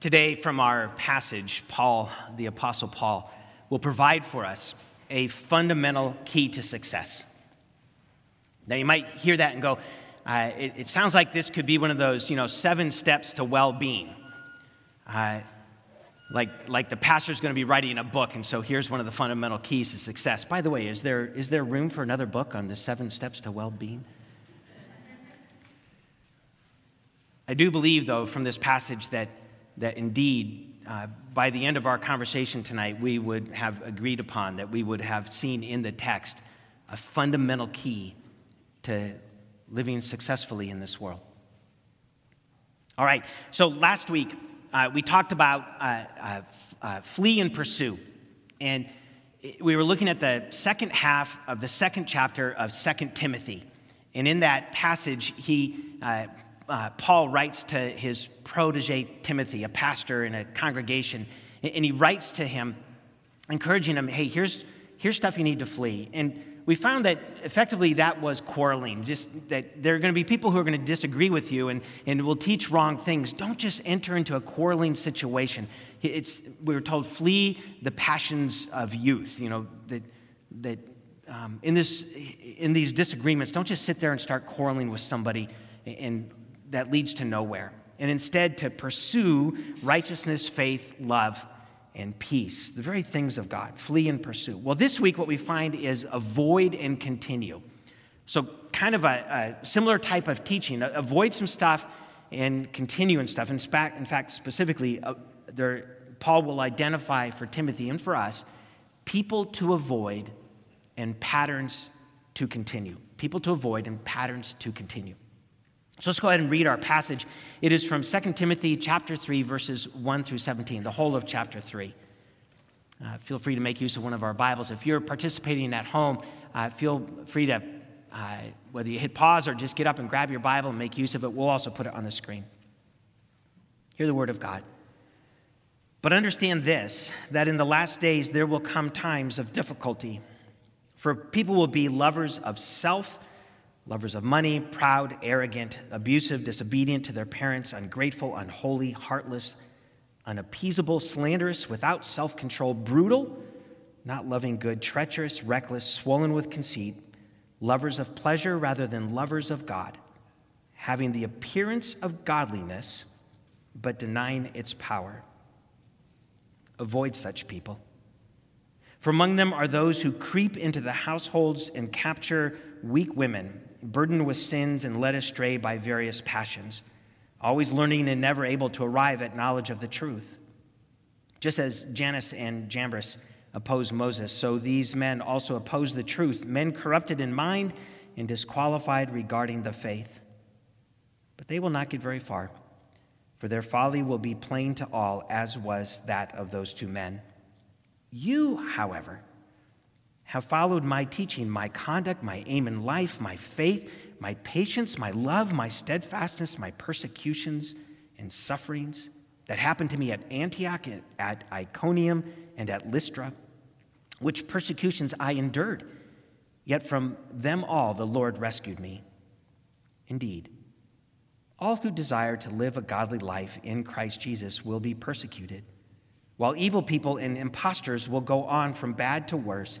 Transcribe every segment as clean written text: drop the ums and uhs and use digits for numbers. Today, from our passage, Paul, the Apostle Paul, will provide for us a fundamental key to success. Now, you might hear that and go, it sounds like this could be one of those, 7 steps to well-being. Like the pastor's going to be writing a book, and so here's one of the fundamental keys to success. By the way, is there room for another book on the 7 steps to well-being? I do believe, though, from this passage that indeed, by the end of our conversation tonight, we would have agreed upon that we would have seen in the text a fundamental key to living successfully in this world. All right, so last week, we talked about flee and pursue, and we were looking at the second half of the second chapter of 2 Timothy, and in that passage, Paul writes to his protege Timothy, a pastor in a congregation, and he writes to him, encouraging him, hey, here's stuff you need to flee. And we found that effectively that was quarreling, just that there are going to be people who are going to disagree with you and will teach wrong things. Don't just enter into a quarreling situation. We were told, flee the passions of youth, that in these disagreements, don't just sit there and start quarreling with somebody, and that leads to nowhere. And instead, to pursue righteousness, faith, love, and peace, the very things of God. Flee and pursue. Well, this week what we find is avoid and continue. So kind of a similar type of teaching. Avoid some stuff and continue in stuff. In fact, specifically, Paul will identify for Timothy and for us people to avoid and patterns to continue. People to avoid and patterns to continue. So let's go ahead and read our passage. It is from 2 Timothy chapter 3, verses 1 through 17, the whole of chapter 3. Feel free to make use of one of our Bibles. If you're participating at home, feel free to, whether you hit pause or just get up and grab your Bible and make use of it. We'll also put it on the screen. Hear the word of God. But understand this, that in the last days there will come times of difficulty. For people will be lovers of self, lovers of money, proud, arrogant, abusive, disobedient to their parents, ungrateful, unholy, heartless, unappeasable, slanderous, without self-control, brutal, not loving good, treacherous, reckless, swollen with conceit, lovers of pleasure rather than lovers of God, having the appearance of godliness, but denying its power. Avoid such people. For among them are those who creep into the households and capture weak women, burdened with sins and led astray by various passions, always learning and never able to arrive at knowledge of the truth. Just as Jannes and Jambres opposed Moses, so these men also oppose the truth, men corrupted in mind and disqualified regarding the faith. But they will not get very far, for their folly will be plain to all, as was that of those 2 men. You, however, have followed my teaching, my conduct, my aim in life, my faith, my patience, my love, my steadfastness, my persecutions and sufferings that happened to me at Antioch, at Iconium, and at Lystra, which persecutions I endured. Yet from them all the Lord rescued me. Indeed, all who desire to live a godly life in Christ Jesus will be persecuted, while evil people and impostors will go on from bad to worse,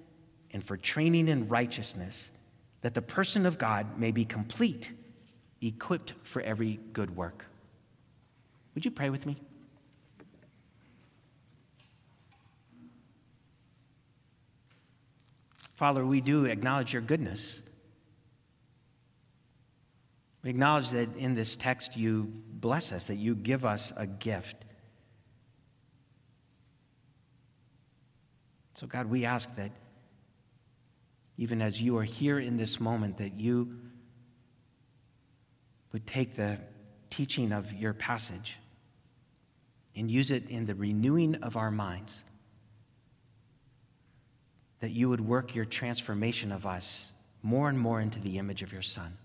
and for training in righteousness, that the person of God may be complete, equipped for every good work. Would you pray with me? Father, we do acknowledge your goodness. We acknowledge that in this text you bless us, that you give us a gift. So, God, we ask that even as you are here in this moment, that you would take the teaching of your passage and use it in the renewing of our minds, that you would work your transformation of us more and more into the image of your Son.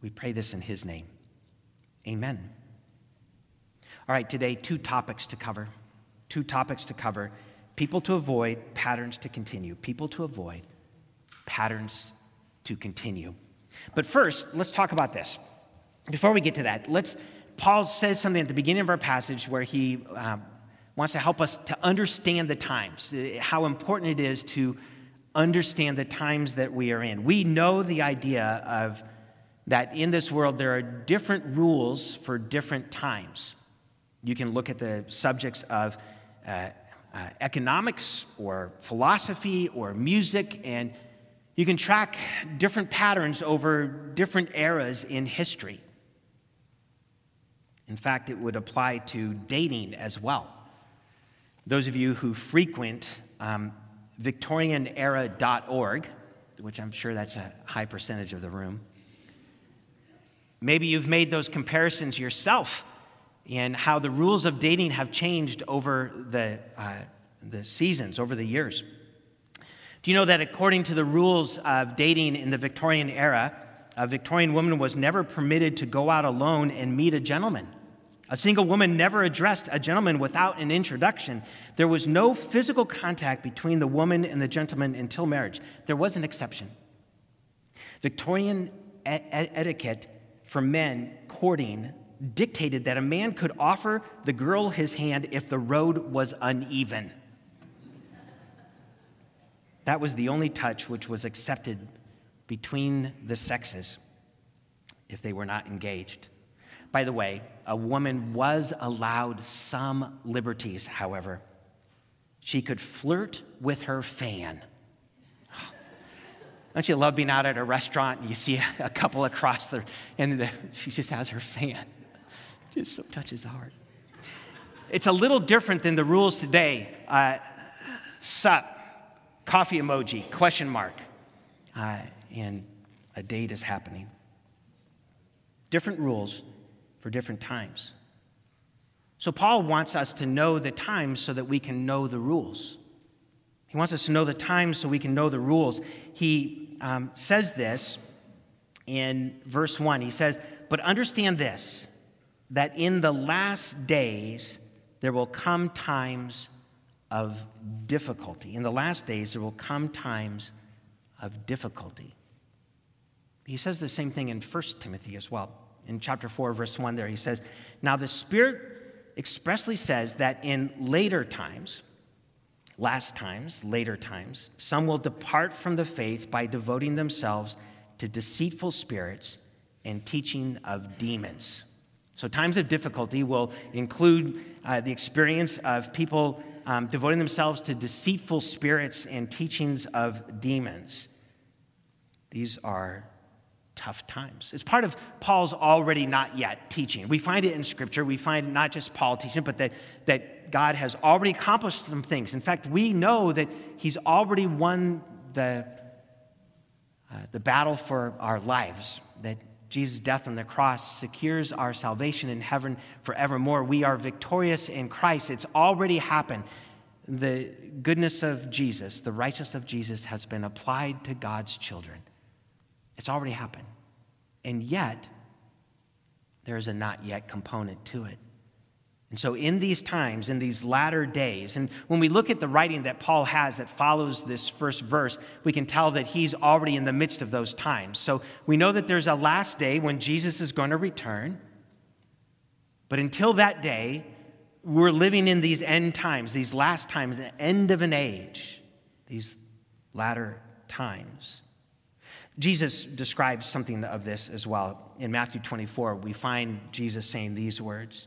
We pray this in his name. Amen. All right, today, two topics to cover. People to avoid, patterns to continue. People to avoid, patterns to continue. But first, let's talk about this. Before we get to that, Paul says something at the beginning of our passage where he wants to help us to understand the times, how important it is to understand the times that we are in. We know the idea of that in this world there are different rules for different times. You can look at the subjects of economics or philosophy or music, and you can track different patterns over different eras in history. In fact, it would apply to dating as well. Those of you who frequent Victorianera.org, which I'm sure that's a high percentage of the room, maybe you've made those comparisons yourself in how the rules of dating have changed over the seasons, over the years. Do you know that according to the rules of dating in the Victorian era, a Victorian woman was never permitted to go out alone and meet a gentleman? A single woman never addressed a gentleman without an introduction. There was no physical contact between the woman and the gentleman until marriage. There was an exception. Victorian etiquette for men courting dictated that a man could offer the girl his hand if the road was uneven. That was the only touch which was accepted between the sexes if they were not engaged. By the way, a woman was allowed some liberties, however. She could flirt with her fan. Don't you love being out at a restaurant and you see a couple across there and she just has her fan? Just so touches the heart. It's a little different than the rules today. Sup, coffee emoji, question mark. And a date is happening. Different rules for different times. So Paul wants us to know the times so that we can know the rules. He wants us to know the times so we can know the rules. He says this in verse 1. He says, "But understand this, that in the last days there will come times of difficulty." In the last days there will come times of difficulty. He says the same thing in 1 Timothy as well. In chapter 4, verse 1 there, he says, "Now the Spirit expressly says that in later times," last times, later times, "some will depart from the faith by devoting themselves to deceitful spirits and teaching of demons." So times of difficulty will include the experience of people devoting themselves to deceitful spirits and teachings of demons. These are tough times. It's part of Paul's already not yet teaching. We find it in Scripture. We find not just Paul teaching, but that God has already accomplished some things. In fact, we know that he's already won the battle for our lives, that Jesus' death on the cross secures our salvation in heaven forevermore. We are victorious in Christ. It's already happened. The goodness of Jesus, the righteousness of Jesus has been applied to God's children. It's already happened. And yet, there is a not yet component to it. And so in these times, in these latter days, and when we look at the writing that Paul has that follows this first verse, we can tell that he's already in the midst of those times. So we know that there's a last day when Jesus is going to return. But until that day, we're living in these end times, these last times, the end of an age, these latter times. Jesus describes something of this as well. In Matthew 24, we find Jesus saying these words,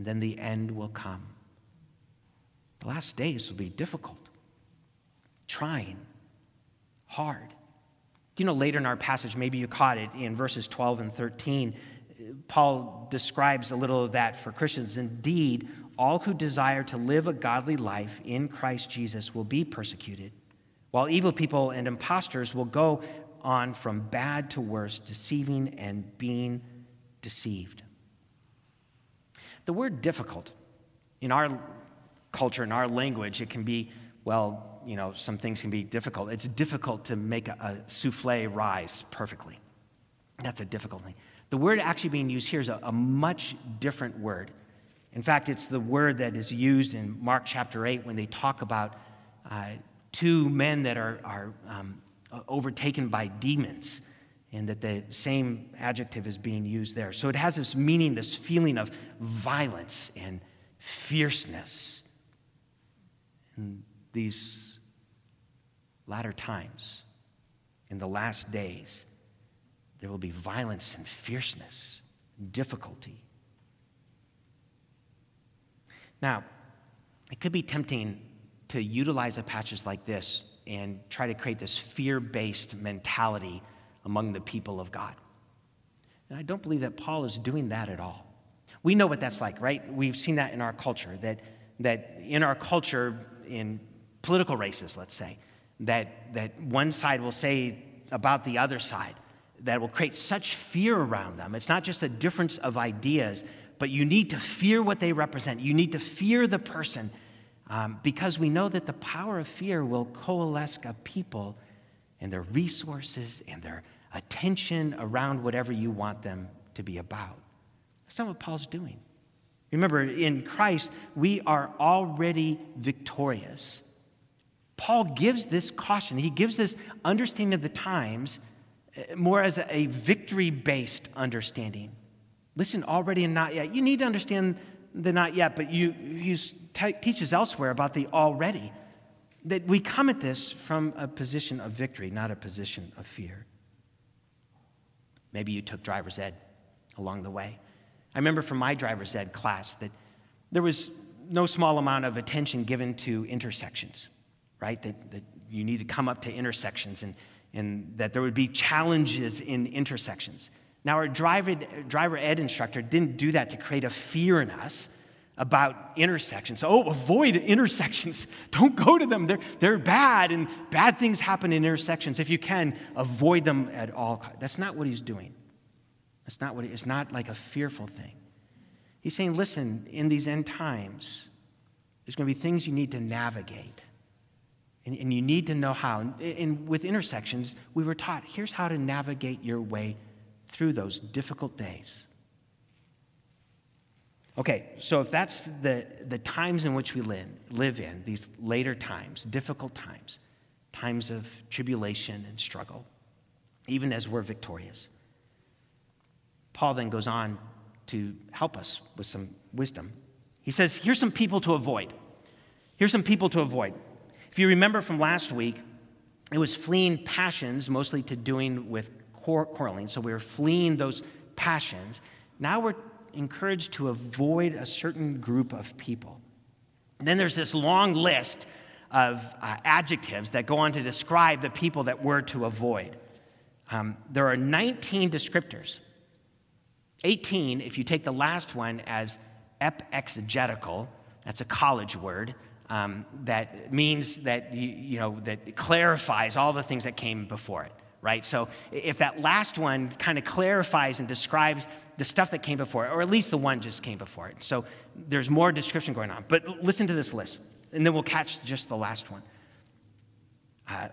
and then the end will come. The last days will be difficult, trying, hard. You know, later in our passage, maybe you caught it, in verses 12 and 13, Paul describes a little of that for Christians. Indeed, all who desire to live a godly life in Christ Jesus will be persecuted, while evil people and impostors will go on from bad to worse, deceiving and being deceived. The word difficult, in our culture, in our language, it can be, well, you know, some things can be difficult. It's difficult to make a souffle rise perfectly. That's a difficult thing. The word actually being used here is a much different word. In fact, it's the word that is used in Mark chapter 8 when they talk about two men that are overtaken by demons, and that the same adjective is being used there. So it has this meaning, this feeling of violence and fierceness. In these latter times, in the last days, there will be violence and fierceness, difficulty. Now, it could be tempting to utilize a passage like this and try to create this fear-based mentality among the people of God. And I don't believe that Paul is doing that at all. We know what that's like, right? We've seen that in our culture, that in our culture, in political races, let's say, that one side will say about the other side, that will create such fear around them. It's not just a difference of ideas, but you need to fear what they represent. You need to fear the person, because we know that the power of fear will coalesce a people and their resources and their attention around whatever you want them to be about. That's not what Paul's doing. Remember, in Christ, we are already victorious. Paul gives this caution. He gives this understanding of the times more as a victory-based understanding. Listen, already and not yet. You need to understand the not yet, but he teaches elsewhere about the already, that we come at this from a position of victory, not a position of fear. Maybe you took driver's ed along the way. I remember from my driver's ed class that there was no small amount of attention given to intersections, right? That you need to come up to intersections and that there would be challenges in intersections. Now, our driver ed instructor didn't do that to create a fear in us about intersections. Oh, avoid intersections. Don't go to them. They're bad, and bad things happen in intersections. If you can, avoid them at all costs. That's not what he's doing. It's not like a fearful thing. He's saying, listen, in these end times, there's going to be things you need to navigate, and you need to know how. And with intersections, we were taught, here's how to navigate your way through those difficult days. Okay, so if that's the times in which we live in, these later times, difficult times, times of tribulation and struggle, even as we're victorious, Paul then goes on to help us with some wisdom. He says, here's some people to avoid. Here's some people to avoid. If you remember from last week, it was fleeing passions, mostly to doing with quarreling, so we were fleeing those passions. Now we're encouraged to avoid a certain group of people. And then there's this long list of adjectives that go on to describe the people that we're to avoid. There are 19 descriptors, 18 if you take the last one as exegetical. That's a college word that means that that clarifies all the things that came before it. Right? So if that last one kind of clarifies and describes the stuff that came before it, or at least the one just came before it. So there's more description going on. But listen to this list, and then we'll catch just the last one.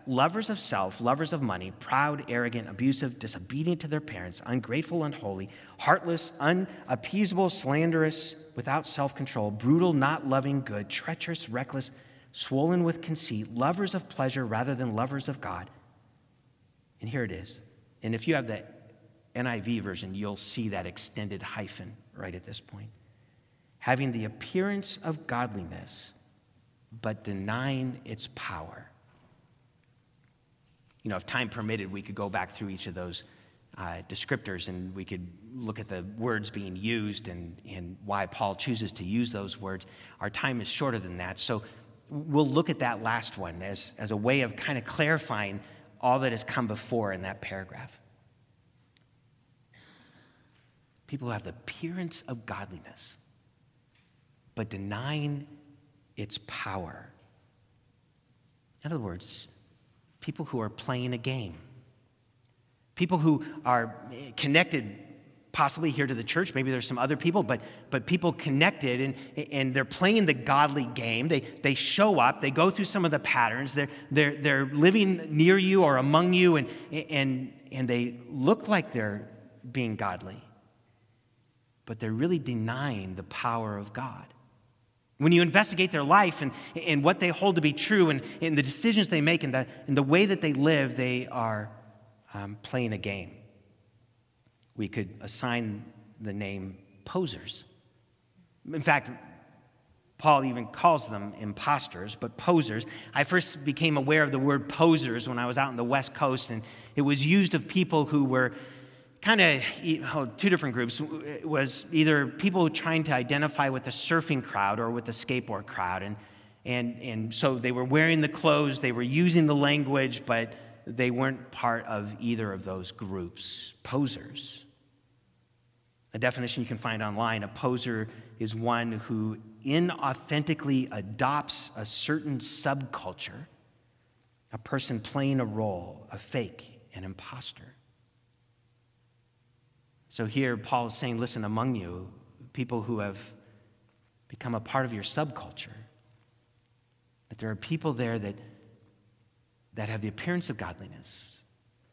Lovers of self, lovers of money, proud, arrogant, abusive, disobedient to their parents, ungrateful, unholy, heartless, unappeasable, slanderous, without self-control, brutal, not loving good, treacherous, reckless, swollen with conceit, lovers of pleasure rather than lovers of God. And here it is. And if you have the NIV version, you'll see that extended hyphen right at this point. Having the appearance of godliness, but denying its power. You know, if time permitted, we could go back through each of those descriptors, and we could look at the words being used and why Paul chooses to use those words. Our time is shorter than that, so we'll look at that last one as a way of kind of clarifying all that has come before in that paragraph. People who have the appearance of godliness, but denying its power. In other words, people who are playing a game. People who are connected possibly here to the church, maybe there's some other people, but people connected and they're playing the godly game. They show up, they go through some of the patterns, they're living near you or among you, and they look like they're being godly, but they're really denying the power of God. When you investigate their life and what they hold to be true and the decisions they make and the way that they live, they are playing a game. We could assign the name posers. In fact, Paul even calls them imposters, but posers. I first became aware of the word posers when I was out on the West Coast, and it was used of people who were kind of, two different groups. It was either people trying to identify with the surfing crowd or with the skateboard crowd, and so they were wearing the clothes, they were using the language, but they weren't part of either of those groups. Posers. A definition you can find online: a poser is one who inauthentically adopts a certain subculture, a person playing a role, a fake, an imposter. So here Paul is saying, listen, among you, people who have become a part of your subculture, that there are people there that have the appearance of godliness,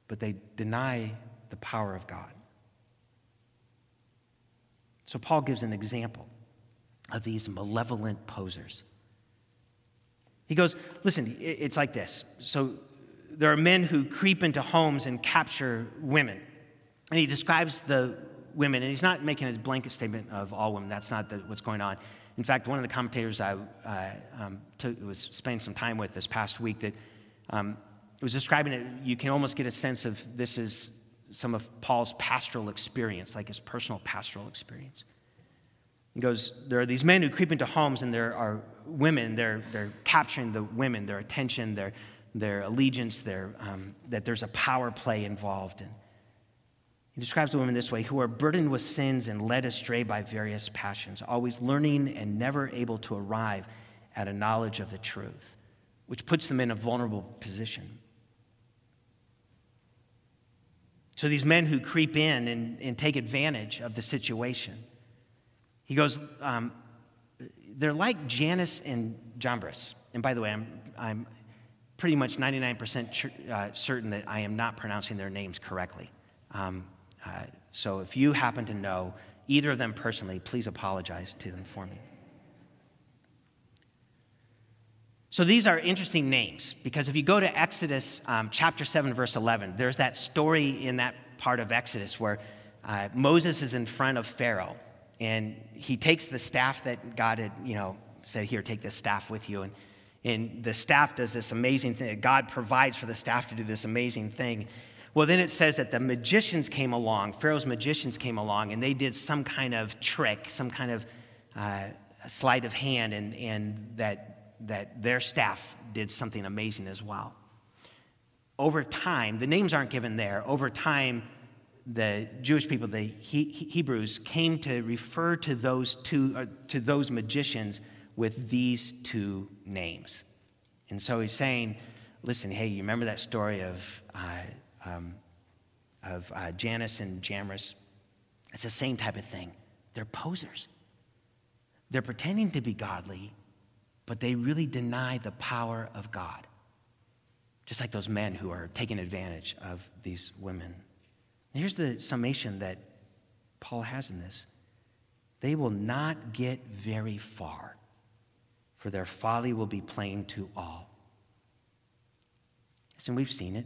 but they deny the power of God. So Paul gives an example of these malevolent posers. He goes, listen, it's like this. So there are men who creep into homes and capture women. And he describes the women, and he's not making a blanket statement of all women. That's not what's going on. In fact, one of the commentators I was spending some time with this past week that it was describing it. You can almost get a sense of this is some of Paul's pastoral experience, like his personal pastoral experience. He goes, there are these men who creep into homes, and there are women. They're capturing the women, their attention, their allegiance, that there's a power play involved. And he describes the women this way: who are burdened with sins and led astray by various passions, always learning and never able to arrive at a knowledge of the truth, which puts them in a vulnerable position. So these men who creep in and take advantage of the situation. He goes, they're like Jannes and Jambres. And by the way, I'm pretty much 99% certain that I am not pronouncing their names correctly. So if you happen to know either of them personally, please apologize to them for me. So these are interesting names, because if you go to Exodus chapter 7, verse 11, there's that story in that part of Exodus where Moses is in front of Pharaoh, and he takes the staff that God had, said, here, take this staff with you. And the staff does this amazing thing. God provides for the staff to do this amazing thing. Well, then it says that the magicians came along, Pharaoh's magicians came along, and they did some kind of trick, some kind of sleight of hand, and that their staff did something amazing as well. Over time, the names aren't given there. Over time, the Jewish people, the Hebrews, came to refer to those magicians with these two names. And so he's saying, listen, hey, you remember that story of Jannes and Jambres? It's the same type of thing. They're posers. They're pretending to be godly, but they really deny the power of God, just like those men who are taking advantage of these women. And here's the summation that Paul has in this: they will not get very far, for their folly will be plain to all. And we've seen it.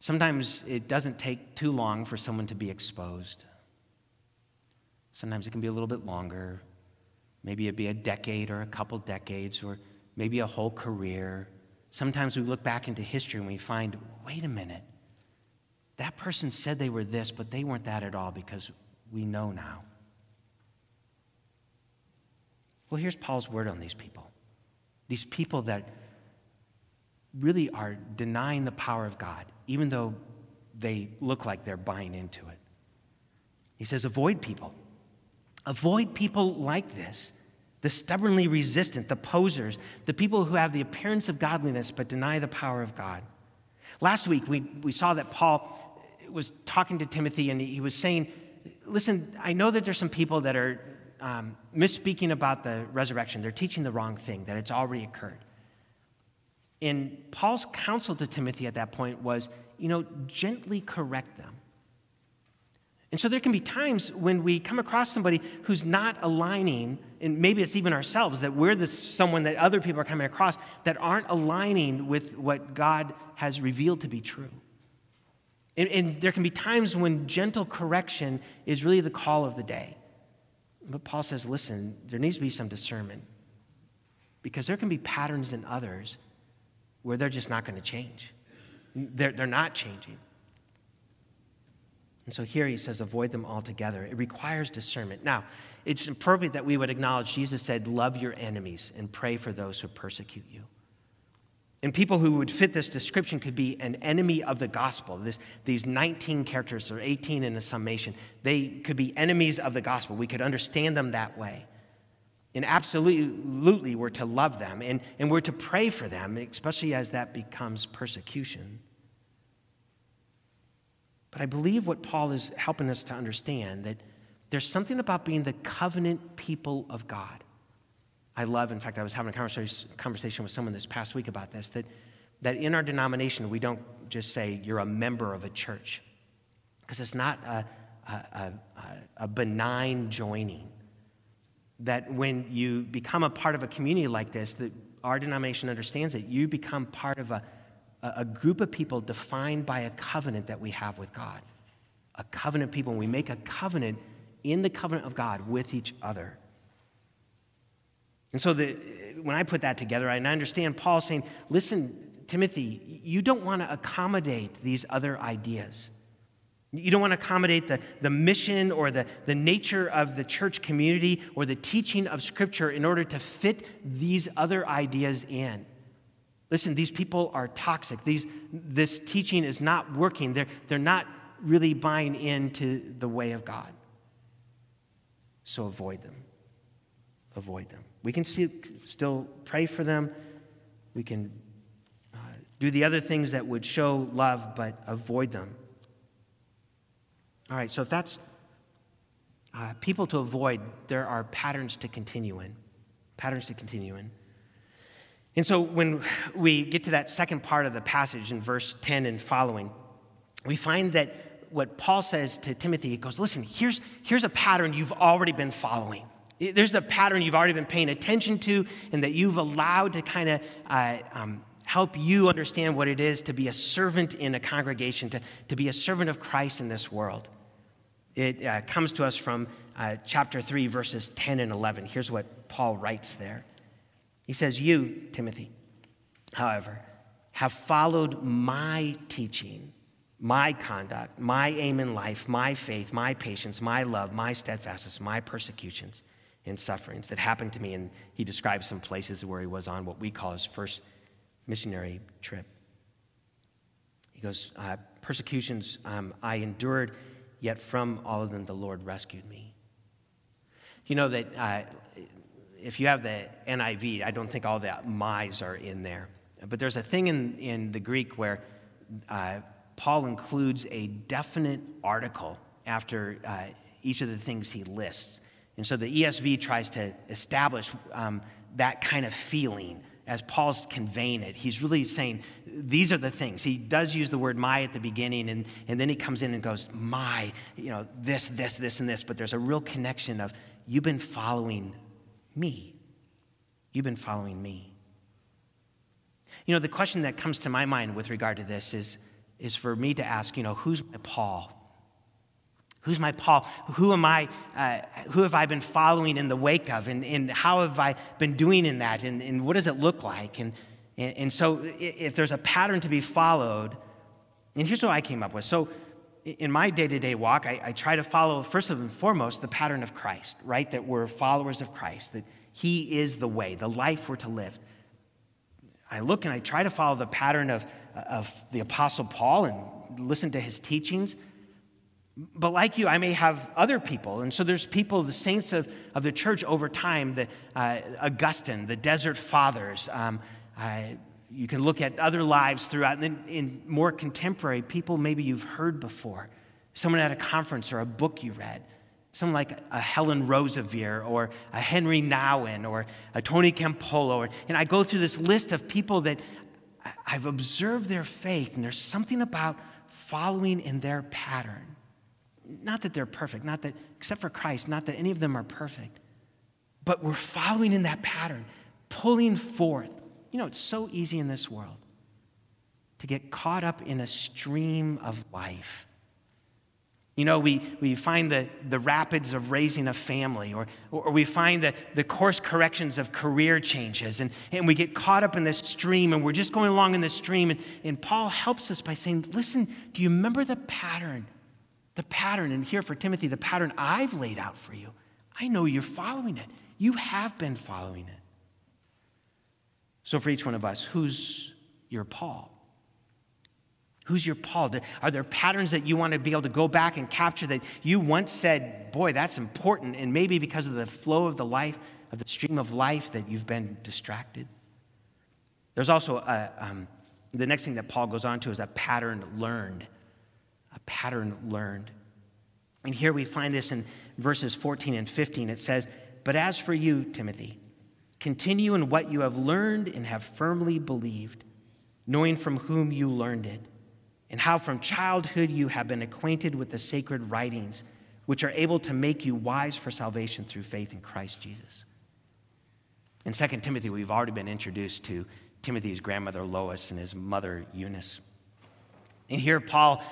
Sometimes it doesn't take too long for someone to be exposed. Sometimes it can be a little bit longer. Maybe it'd be a decade or a couple decades or maybe a whole career. Sometimes we look back into history and we find, wait a minute, that person said they were this, but they weren't that at all because we know now. Well, here's Paul's word on these people. These people that really are denying the power of God, even though they look like they're buying into it. He says, avoid people. Avoid people like this, the stubbornly resistant, the posers, the people who have the appearance of godliness but deny the power of God. Last week, we saw that Paul was talking to Timothy, and he was saying, listen, I know that there's some people that are misspeaking about the resurrection. They're teaching the wrong thing, that it's already occurred. And Paul's counsel to Timothy at that point was, you know, gently correct them. And so there can be times when we come across somebody who's not aligning, and maybe it's even ourselves, that we're the someone that other people are coming across that aren't aligning with what God has revealed to be true. And there can be times when gentle correction is really the call of the day. But Paul says, listen, there needs to be some discernment, because there can be patterns in others where they're just not going to change. They're not changing. And so here he says, avoid them altogether. It requires discernment. Now, it's appropriate that we would acknowledge Jesus said, love your enemies and pray for those who persecute you. And people who would fit this description could be an enemy of the gospel. These 19 characters, or 18 in the summation, they could be enemies of the gospel. We could understand them that way. And absolutely, we're to love them, and we're to pray for them, especially as that becomes persecution. But I believe what Paul is helping us to understand, that there's something about being the covenant people of God. I love, in fact, I was having a conversation with someone this past week about this, that in our denomination, we don't just say you're a member of a church, because it's not a benign joining. That when you become a part of a community like this, that our denomination understands that you become part of a group of people defined by a covenant that we have with God. A covenant people, and we make a covenant in the covenant of God with each other. And so when I put that together, and I understand Paul saying, listen, Timothy, you don't want to accommodate these other ideas. You don't want to accommodate the mission or the nature of the church community or the teaching of Scripture in order to fit these other ideas in. Listen, these people are toxic. This teaching is not working. They're not really buying into the way of God. So avoid them. Avoid them. We can still pray for them. We can do the other things that would show love, but avoid them. All right, so if that's people to avoid, there are patterns to continue in. Patterns to continue in. And so when we get to that second part of the passage in verse 10 and following, we find that what Paul says to Timothy, he goes, listen, here's a pattern you've already been following. There's a pattern you've already been paying attention to, and that you've allowed to kind of help you understand what it is to be a servant in a congregation, to be a servant of Christ in this world. It comes to us from chapter 3, verses 10 and 11. Here's what Paul writes there. He says, you, Timothy, however, have followed my teaching, my conduct, my aim in life, my faith, my patience, my love, my steadfastness, my persecutions and sufferings that happened to me. And he describes some places where he was on what we call his first missionary trip. He goes, persecutions I endured, yet from all of them the Lord rescued me. You know that... if you have the NIV, I don't think all the my's are in there. But there's a thing in the Greek where Paul includes a definite article after each of the things he lists. And so the ESV tries to establish that kind of feeling as Paul's conveying it. He's really saying, these are the things. He does use the word my at the beginning, and then he comes in and goes, my, you know, this, this, this, and this. But there's a real connection of, you've been following me. You've been following me. You know, the question that comes to my mind with regard to this is for me to ask, you know, who's my Paul? Who's my Paul? Who am I? Who have I been following in the wake of? And how have I been doing in that? And what does it look like? And so if there's a pattern to be followed, and here's what I came up with. So in my day-to-day walk, I try to follow, first and foremost, the pattern of Christ, right? That we're followers of Christ, that he is the way, the life we're to live. I look and I try to follow the pattern of the Apostle Paul and listen to his teachings. But like you, I may have other people. And so there's people, the saints of the church over time, the Augustine, the Desert Fathers. You can look at other lives throughout. And then in more contemporary, people maybe you've heard before. Someone at a conference or a book you read. Someone like a Helen Roosevelt or a Henry Nouwen or a Tony Campolo. And I go through this list of people that I've observed their faith, and there's something about following in their pattern. Not that they're perfect, not that, except for Christ, not that any of them are perfect, but we're following in that pattern, pulling forth. You know, it's so easy in this world to get caught up in a stream of life. You know, we find the rapids of raising a family, or we find the course corrections of career changes, and we get caught up in this stream, and we're just going along in this stream, and Paul helps us by saying, listen, do you remember the pattern? The pattern, and here for Timothy, the pattern I've laid out for you. I know you're following it. You have been following it. So for each one of us, who's your Paul? Who's your Paul? Are there patterns that you want to be able to go back and capture that you once said, boy, that's important, and maybe because of the flow of the life, of the stream of life, that you've been distracted? There's also, the next thing that Paul goes on to is a pattern learned. A pattern learned. And here we find this in verses 14 and 15. It says, but as for you, Timothy, continue in what you have learned and have firmly believed, knowing from whom you learned it, and how from childhood you have been acquainted with the sacred writings, which are able to make you wise for salvation through faith in Christ Jesus. In 2 Timothy, we've already been introduced to Timothy's grandmother Lois and his mother Eunice. And here Paul,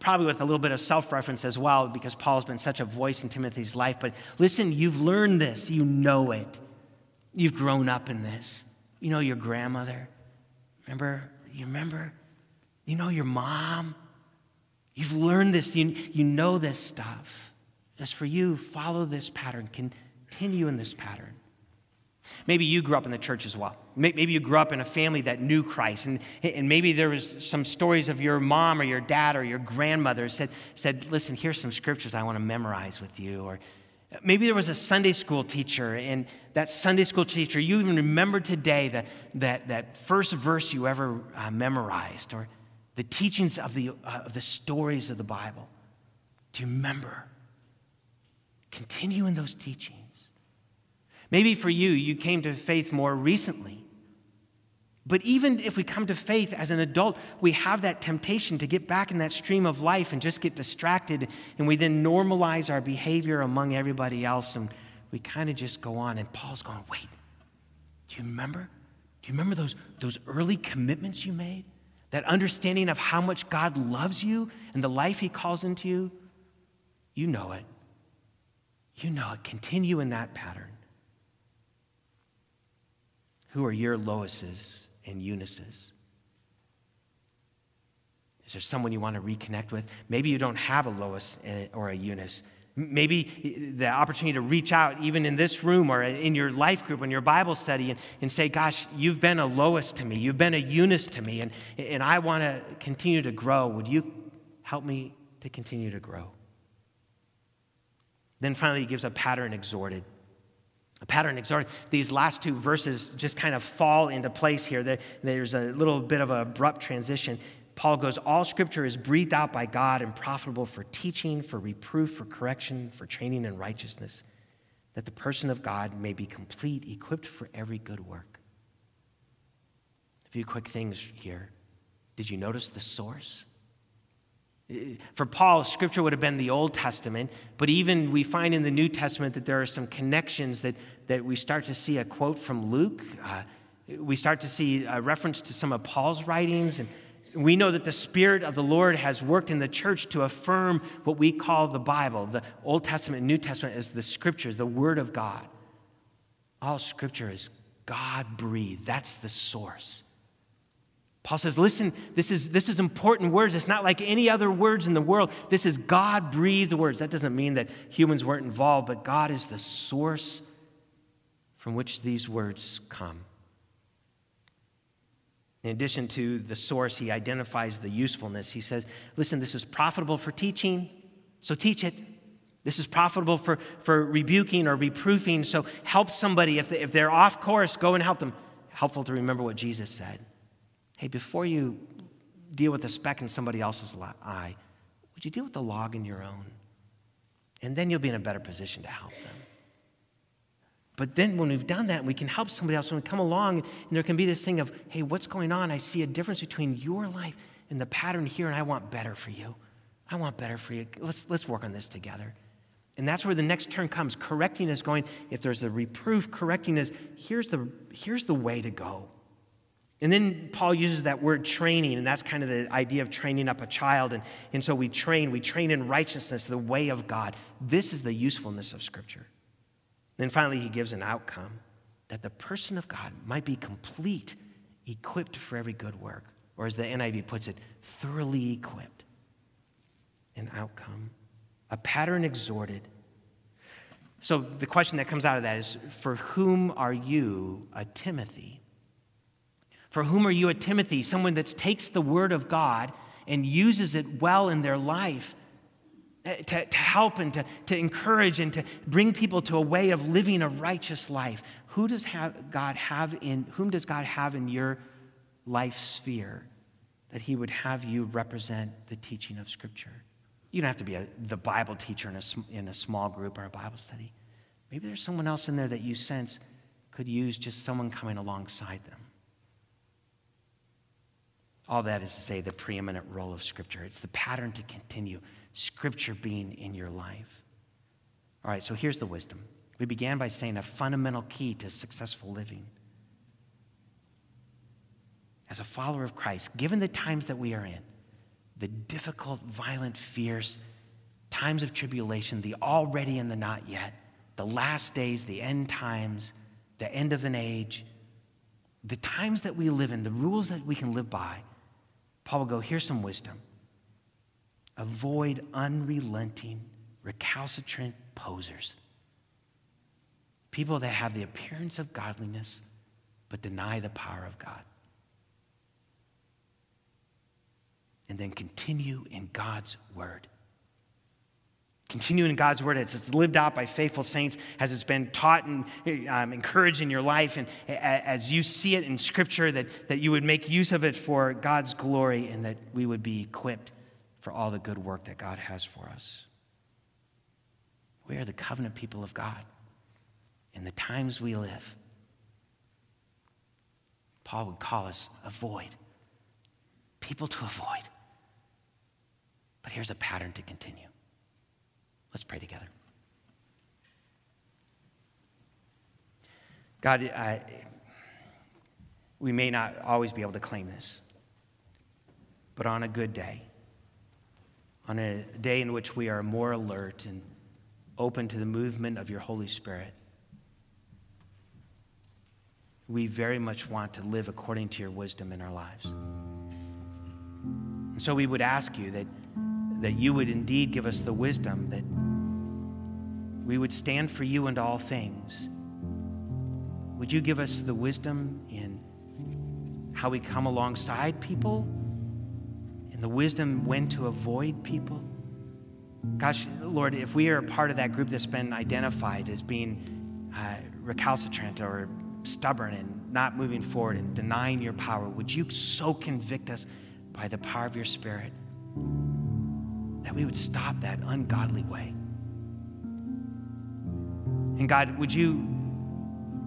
probably with a little bit of self-reference as well, because Paul's been such a voice in Timothy's life, but listen, you've learned this, you know it. You've grown up in this. You know your grandmother. Remember? You remember? You know your mom. You've learned this. You know this stuff. As for you, follow this pattern. Continue in this pattern. Maybe you grew up in the church as well. Maybe you grew up in a family that knew Christ, and maybe there was some stories of your mom or your dad or your grandmother said, listen, here's some scriptures I want to memorize with you. Or maybe there was a Sunday school teacher, and that Sunday school teacher, you even remember today that first verse you ever memorized, or the teachings of the stories of the Bible. Do you remember? Continue in those teachings. Maybe for you, you came to faith more recently. But even if we come to faith as an adult, we have that temptation to get back in that stream of life and just get distracted, and we then normalize our behavior among everybody else, and we kind of just go on. And Paul's going, wait, do you remember? Do you remember those early commitments you made? That understanding of how much God loves you and the life he calls into you? You know it. You know it. Continue in that pattern. Who are your Loises and Eunices? Is there someone you want to reconnect with? Maybe you don't have a Lois or a Eunice. Maybe the opportunity to reach out, even in this room or in your life group, in your Bible study, and say, gosh, you've been a Lois to me. You've been a Eunice to me, and I want to continue to grow. Would you help me to continue to grow? Then finally, he gives a pattern exhorted. A pattern exhorted. These last two verses just kind of fall into place here. There's a little bit of an abrupt transition. Paul goes, all scripture is breathed out by God and profitable for teaching, for reproof, for correction, for training in righteousness, that the person of God may be complete, equipped for every good work. A few quick things here. Did you notice the source? For Paul, scripture would have been the Old Testament, but even we find in the New Testament that there are some connections that we start to see a quote from Luke. We start to see a reference to some of Paul's writings, and we know that the Spirit of the Lord has worked in the church to affirm what we call the Bible, the Old Testament and New Testament, as the scriptures, the Word of God. All scripture is God-breathed. That's the source. Paul says, listen, this is important words. It's not like any other words in the world. This is God-breathed words. That doesn't mean that humans weren't involved, but God is the source from which these words come. In addition to the source, he identifies the usefulness. He says, listen, this is profitable for teaching, so teach it. This is profitable for rebuking or reproofing, so help somebody. If they're off course, go and help them. Helpful to remember what Jesus said. Hey, before you deal with a speck in somebody else's eye, would you deal with the log in your own? And then you'll be in a better position to help them. But then when we've done that, we can help somebody else. When we come along, and there can be this thing of, hey, what's going on? I see a difference between your life and the pattern here, and I want better for you. I want better for you. Let's work on this together. And that's where the next turn comes. Correcting is going, if there's a reproof, correcting is, here's the way to go. And then Paul uses that word training, and that's kind of the idea of training up a child. And so we train in righteousness, the way of God. This is the usefulness of Scripture. Then finally, he gives an outcome that the person of God might be complete, equipped for every good work. Or as the NIV puts it, thoroughly equipped. An outcome. A pattern exhorted. So the question that comes out of that is, for whom are you a Timothy? For whom are you a Timothy? Someone that takes the word of God and uses it well in their life to help and to encourage and to bring people to a way of living a righteous life. Whom does God have in your life sphere that he would have you represent the teaching of Scripture? You don't have to be the Bible teacher in a small group or a Bible study. Maybe there's someone else in there that you sense could use just someone coming alongside them. All that is to say the preeminent role of Scripture. It's the pattern to continue, Scripture being in your life. All right, so here's the wisdom. We began by saying a fundamental key to successful living. As a follower of Christ, given the times that we are in, the difficult, violent, fierce times of tribulation, the already and the not yet, the last days, the end times, the end of an age, the times that we live in, the rules that we can live by, Paul will go, here's some wisdom. Avoid unrelenting, recalcitrant posers. People that have the appearance of godliness but deny the power of God. And then continue in God's word. Continue in God's word as it's lived out by faithful saints, as it's been taught and encouraged in your life, and as you see it in Scripture, that you would make use of it for God's glory, and that we would be equipped for all the good work that God has for us. We are the covenant people of God in the times we live. Paul would call us avoid. People to avoid. But here's a pattern to continue. Let's pray together. God, we may not always be able to claim this, but on a good day, on a day in which we are more alert and open to the movement of your Holy Spirit, we very much want to live according to your wisdom in our lives. So we would ask you that you would indeed give us the wisdom, that we would stand for you in all things. Would you give us the wisdom in how we come alongside people, and the wisdom when to avoid people? Gosh, Lord, if we are a part of that group that's been identified as being recalcitrant or stubborn and not moving forward and denying your power, would you so convict us by the power of your Spirit, that we would stop that ungodly way. And God, would you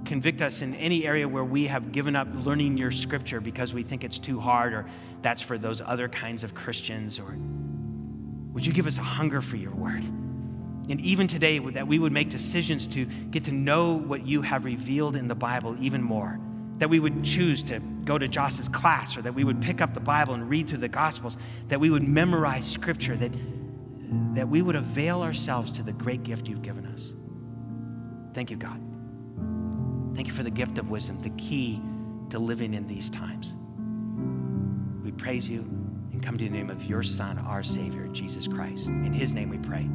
convict us in any area where we have given up learning your Scripture because we think it's too hard, or that's for those other kinds of Christians, or would you give us a hunger for your word? And even today, that we would make decisions to get to know what you have revealed in the Bible even more, that we would choose to go to Joss's class, or that we would pick up the Bible and read through the Gospels, that we would memorize Scripture, that we would avail ourselves to the great gift you've given us. Thank you, God. Thank you for the gift of wisdom, the key to living in these times. We praise you and come to the name of your Son, our Savior, Jesus Christ. In his name we pray.